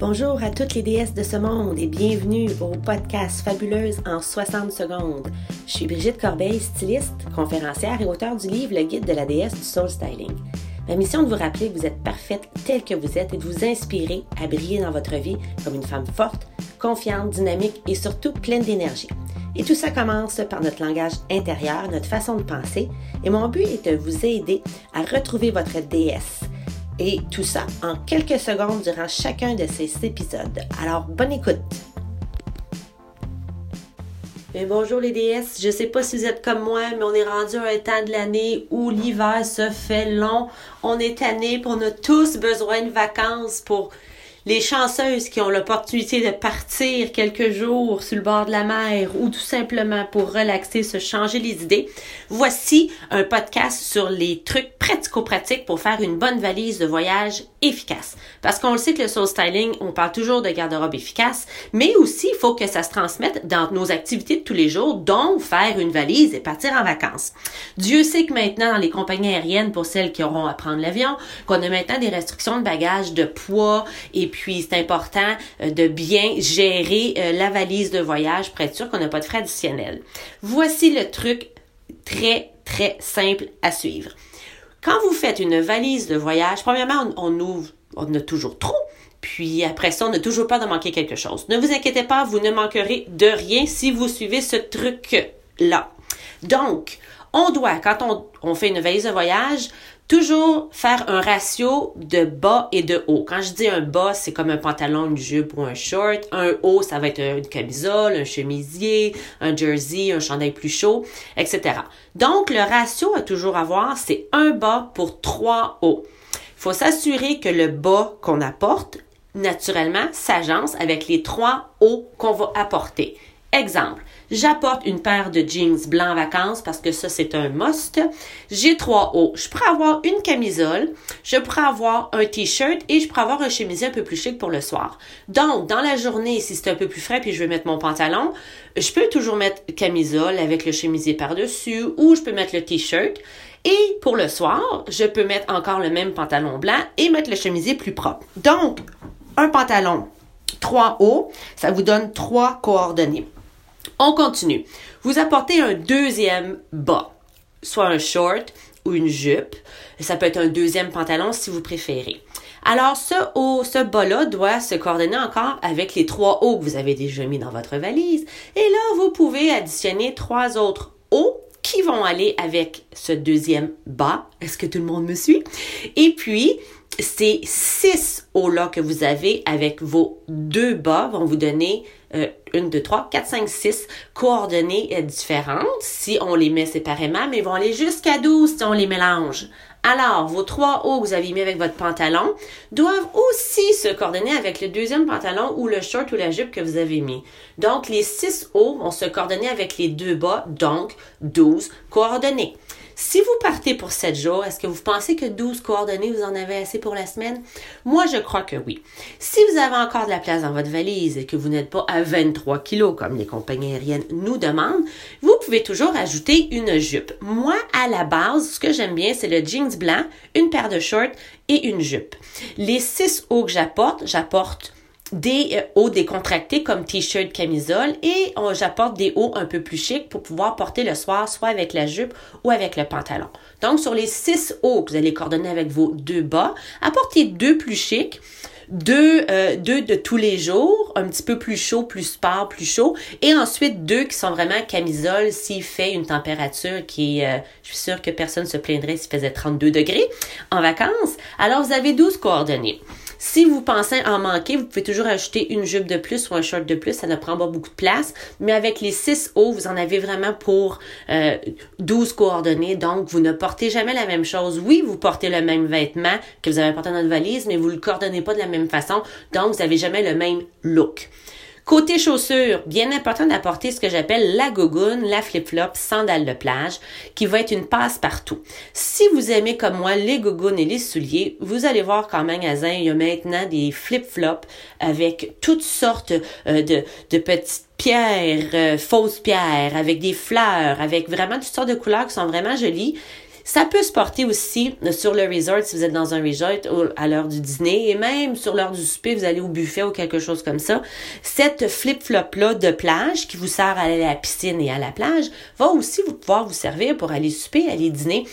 Bonjour à toutes les déesses de ce monde et bienvenue au podcast Fabuleuse en 60 secondes. Je suis Brigitte Corbeil, styliste, conférencière et auteure du livre Le guide de la déesse du soul styling. Ma mission est de vous rappeler que vous êtes parfaite telle que vous êtes et de vous inspirer à briller dans votre vie comme une femme forte, confiante, dynamique et surtout pleine d'énergie. Et tout ça commence par notre langage intérieur, notre façon de penser. Et mon but est de vous aider à retrouver votre déesse. Et tout ça en quelques secondes durant chacun de ces épisodes. Alors, bonne écoute! Bien, bonjour les déesses, je sais pas si vous êtes comme moi, mais on est rendu à un temps de l'année où l'hiver se fait long. On est tanné, on a tous besoin de vacances pour les chanceuses qui ont l'opportunité de partir quelques jours sur le bord de la mer ou tout simplement pour relaxer, se changer les idées. Voici un podcast sur les trucs pratico-pratiques pour faire une bonne valise de voyage efficace. Parce qu'on le sait que le soul styling, on parle toujours de garde-robe efficace, mais aussi il faut que ça se transmette dans nos activités de tous les jours, dont faire une valise et partir en vacances. Dieu sait que maintenant, dans les compagnies aériennes, pour celles qui auront à prendre l'avion, qu'on a maintenant des restrictions de bagages, de poids, et puis c'est important de bien gérer la valise de voyage pour être sûr qu'on n'a pas de frais additionnels. Voici le truc très, très simple à suivre. Quand vous faites une valise de voyage, premièrement, on a toujours trop, puis après ça, on a toujours peur de manquer quelque chose. Ne vous inquiétez pas, vous ne manquerez de rien si vous suivez ce truc-là. Donc, on doit, quand on fait une valise de voyage, toujours faire un ratio de bas et de haut. Quand je dis un bas, c'est comme un pantalon, une jupe ou un short. Un haut, ça va être une camisole, un chemisier, un jersey, un chandail plus chaud, etc. Donc, le ratio à toujours avoir, c'est un bas pour 3 hauts. Il faut s'assurer que le bas qu'on apporte, naturellement, s'agence avec les 3 hauts qu'on va apporter. Exemple, j'apporte une paire de jeans blancs en vacances parce que ça, c'est un must. J'ai 3 hauts. Je pourrais avoir une camisole, je pourrais avoir un t-shirt et je pourrais avoir un chemisier un peu plus chic pour le soir. Donc, dans la journée, si c'est un peu plus frais puis je veux mettre mon pantalon, je peux toujours mettre camisole avec le chemisier par-dessus ou je peux mettre le t-shirt. Et pour le soir, je peux mettre encore le même pantalon blanc et mettre le chemisier plus propre. Donc, un pantalon 3 hauts, ça vous donne 3 coordonnées. On continue. Vous apportez un deuxième bas, soit un short ou une jupe. Ça peut être un deuxième pantalon si vous préférez. Alors, ce bas-là doit se coordonner encore avec les 3 hauts que vous avez déjà mis dans votre valise. Et là, vous pouvez additionner 3 autres hauts qui vont aller avec ce deuxième bas. Est-ce que tout le monde me suit? Et puis, ces 6 hauts-là que vous avez avec vos 2 bas vont vous donner 1, 2, 3, 4, 5, 6 coordonnées différentes si on les met séparément, mais ils vont aller jusqu'à 12 si on les mélange. Alors, vos 3 hauts que vous avez mis avec votre pantalon doivent aussi se coordonner avec le deuxième pantalon ou le short ou la jupe que vous avez mis. Donc, les 6 hauts vont se coordonner avec les 2 bas, donc 12 coordonnées. Si vous partez pour 7 jours, est-ce que vous pensez que 12 coordonnées, vous en avez assez pour la semaine? Moi, je crois que oui. Si vous avez encore de la place dans votre valise et que vous n'êtes pas à 23 kilos, comme les compagnies aériennes nous demandent, vous pouvez toujours ajouter une jupe. Moi, à la base, ce que j'aime bien, c'est le jeans blanc, une paire de shorts et une jupe. Les 6 hauts que j'apporte des hauts décontractés comme t-shirt, camisole et j'apporte des hauts un peu plus chic pour pouvoir porter le soir, soit avec la jupe ou avec le pantalon. Donc, sur les 6 hauts que vous allez coordonner avec vos 2 bas, apportez 2 plus chics, 2 de tous les jours, un petit peu plus chaud, plus sport, plus chaud, et ensuite 2 qui sont vraiment camisole s'il fait une température qui je suis sûre que personne ne se plaindrait s'il faisait 32 degrés en vacances. Alors, vous avez 12 coordonnées. Si vous pensez en manquer, vous pouvez toujours ajouter une jupe de plus ou un short de plus. Ça ne prend pas beaucoup de place. Mais avec les 6 hauts, vous en avez vraiment pour 12 coordonnées. Donc, vous ne portez jamais la même chose. Oui, vous portez le même vêtement que vous avez porté dans votre valise, mais vous ne le coordonnez pas de la même façon. Donc, vous n'avez jamais le même look. Côté chaussures, bien important d'apporter ce que j'appelle la gougoune, la flip-flop, sandale de plage, qui va être une passe-partout. Si vous aimez comme moi les gougounes et les souliers, vous allez voir qu'en magasin, il y a maintenant des flip-flops avec toutes sortes de petites pierres, fausses pierres, avec des fleurs, avec vraiment toutes sortes de couleurs qui sont vraiment jolies. Ça peut se porter aussi sur le resort, si vous êtes dans un resort, à l'heure du dîner, et même sur l'heure du souper, vous allez au buffet ou quelque chose comme ça. Cette flip-flop-là de plage qui vous sert à aller à la piscine et à la plage va aussi vous pouvoir vous servir pour aller souper, aller dîner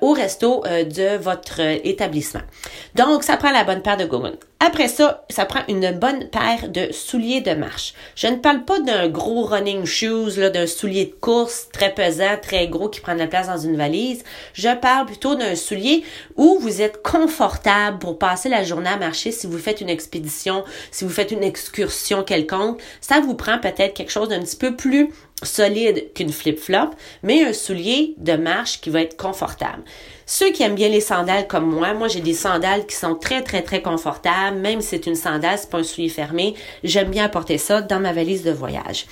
au resto de votre établissement. Donc, ça prend la bonne paire de gougounes. Après ça, ça prend une bonne paire de souliers de marche. Je ne parle pas d'un gros running shoes, là, d'un soulier de course très pesant, très gros qui prend de la place dans une valise. Je parle plutôt d'un soulier où vous êtes confortable pour passer la journée à marcher. Si vous faites une expédition, si vous faites une excursion quelconque, ça vous prend peut-être quelque chose d'un petit peu plus solide qu'une flip-flop, mais un soulier de marche qui va être confortable. Ceux qui aiment bien les sandales comme moi j'ai des sandales qui sont très, très, très confortables. Même si c'est une sandale, c'est pas un soulier fermé. J'aime bien apporter ça dans ma valise de voyage.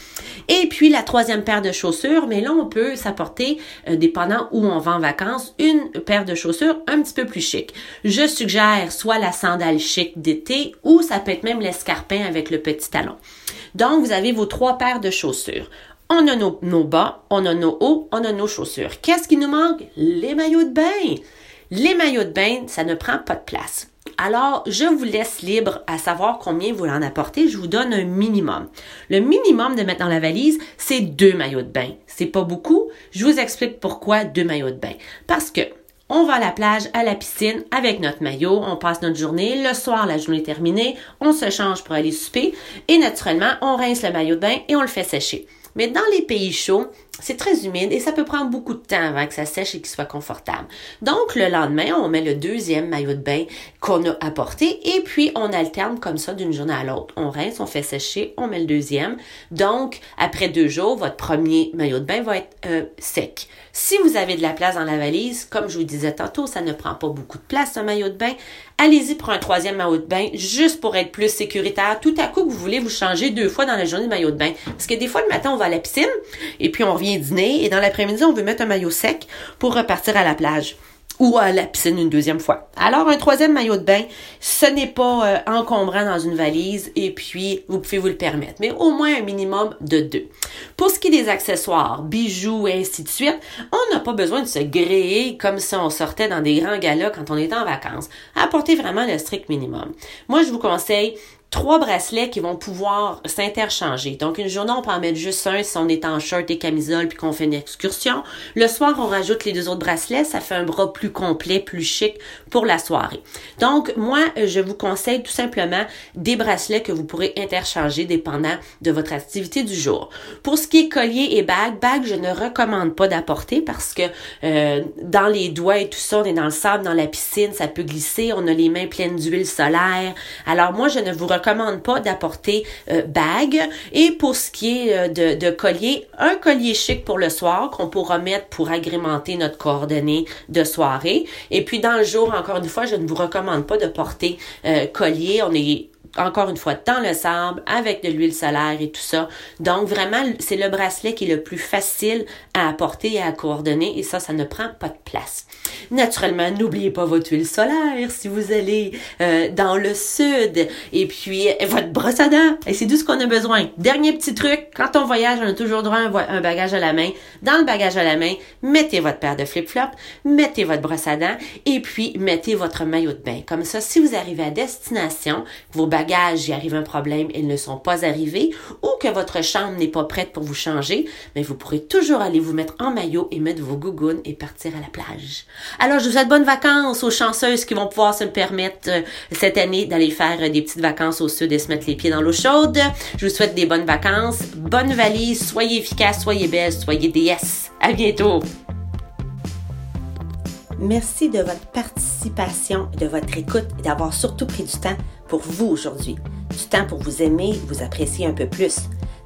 Et puis, la troisième paire de chaussures, mais là, on peut s'apporter, dépendant où on va en vacances, une paire de chaussures un petit peu plus chic. Je suggère soit la sandale chic d'été ou ça peut être même l'escarpin avec le petit talon. Donc, vous avez vos trois paires de chaussures. On a nos bas, on a nos hauts, on a nos chaussures. Qu'est-ce qui nous manque? Les maillots de bain. Les maillots de bain, ça ne prend pas de place. Alors, je vous laisse libre à savoir combien vous en apportez. Je vous donne un minimum. Le minimum de mettre dans la valise, c'est 2 maillots de bain. C'est pas beaucoup. Je vous explique pourquoi 2 maillots de bain. Parce que on va à la plage, à la piscine, avec notre maillot, on passe notre journée, le soir, la journée est terminée, on se change pour aller souper et naturellement, on rince le maillot de bain et on le fait sécher. Mais dans les pays chauds, c'est très humide et ça peut prendre beaucoup de temps avant que ça sèche et qu'il soit confortable. Donc, le lendemain, on met le 2e maillot de bain qu'on a apporté et puis on alterne comme ça d'une journée à l'autre. On rince, on fait sécher, on met le 2e. Donc, après 2 jours, votre 1er maillot de bain va être sec. Si vous avez de la place dans la valise, comme je vous disais tantôt, ça ne prend pas beaucoup de place un maillot de bain. Allez-y pour un 3e maillot de bain, juste pour être plus sécuritaire. Tout à coup, vous voulez vous changer 2 fois dans la journée de maillot de bain. Parce que des fois, le matin, on va à la piscine et puis on revient dîner et dans l'après-midi, on veut mettre un maillot sec pour repartir à la plage ou à la piscine une 2e fois. Alors, un 3e maillot de bain, ce n'est pas encombrant dans une valise et puis vous pouvez vous le permettre, mais au moins un minimum de 2. Pour ce qui est des accessoires, bijoux et ainsi de suite, on n'a pas besoin de se gréer comme si on sortait dans des grands galas quand on était en vacances. Apportez vraiment le strict minimum. Moi, je vous conseille 3 bracelets qui vont pouvoir s'interchanger. Donc, une journée, on peut en mettre juste un si on est en shirt et camisole puis qu'on fait une excursion. Le soir, on rajoute les 2 autres bracelets. Ça fait un bras plus complet, plus chic pour la soirée. Donc, moi, je vous conseille tout simplement des bracelets que vous pourrez interchanger dépendant de votre activité du jour. Pour ce qui est collier et bague, je ne recommande pas d'apporter parce que dans les doigts et tout ça, on est dans le sable, dans la piscine, ça peut glisser. On a les mains pleines d'huile solaire. Alors, moi, je ne vous recommande pas d'apporter bague. Et pour ce qui est de collier, un collier chic pour le soir qu'on pourra mettre pour agrémenter notre coordonnée de soirée. Et puis dans le jour, encore une fois, je ne vous recommande pas de porter collier. On est encore une fois dans le sable avec de l'huile solaire et tout ça. Donc vraiment, c'est le bracelet qui est le plus facile à apporter et à coordonner et ça ne prend pas de place. Naturellement, n'oubliez pas votre huile solaire si vous allez dans le sud et puis votre brosse à dents. Et c'est tout ce qu'on a besoin. Dernier petit truc, quand on voyage, on a toujours droit à un bagage à la main. Dans le bagage à la main, mettez votre paire de flip-flops, mettez votre brosse à dents et puis mettez votre maillot de bain. Comme ça, si vous arrivez à destination, vos bagages, il arrive un problème, ils ne sont pas arrivés ou que votre chambre n'est pas prête pour vous changer, mais vous pourrez toujours aller vous mettre en maillot et mettre vos gougounes et partir à la plage. Alors, je vous souhaite bonnes vacances aux chanceuses qui vont pouvoir se permettre cette année d'aller faire des petites vacances au sud et se mettre les pieds dans l'eau chaude. Je vous souhaite des bonnes vacances, bonnes valises, soyez efficaces, soyez belles, soyez déesses. À bientôt! Merci de votre participation, de votre écoute et d'avoir surtout pris du temps pour vous aujourd'hui. Du temps pour vous aimer, vous apprécier un peu plus.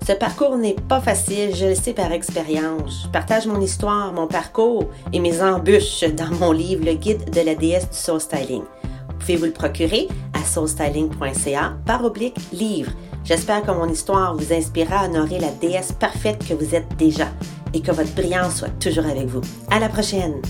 Ce parcours n'est pas facile, je le sais par expérience. Je partage mon histoire, mon parcours et mes embûches dans mon livre « Le guide de la déesse du soul styling ». Vous pouvez vous le procurer à soulstyling.ca/livre. J'espère que mon histoire vous inspirera à honorer la déesse parfaite que vous êtes déjà et que votre brillance soit toujours avec vous. À la prochaine!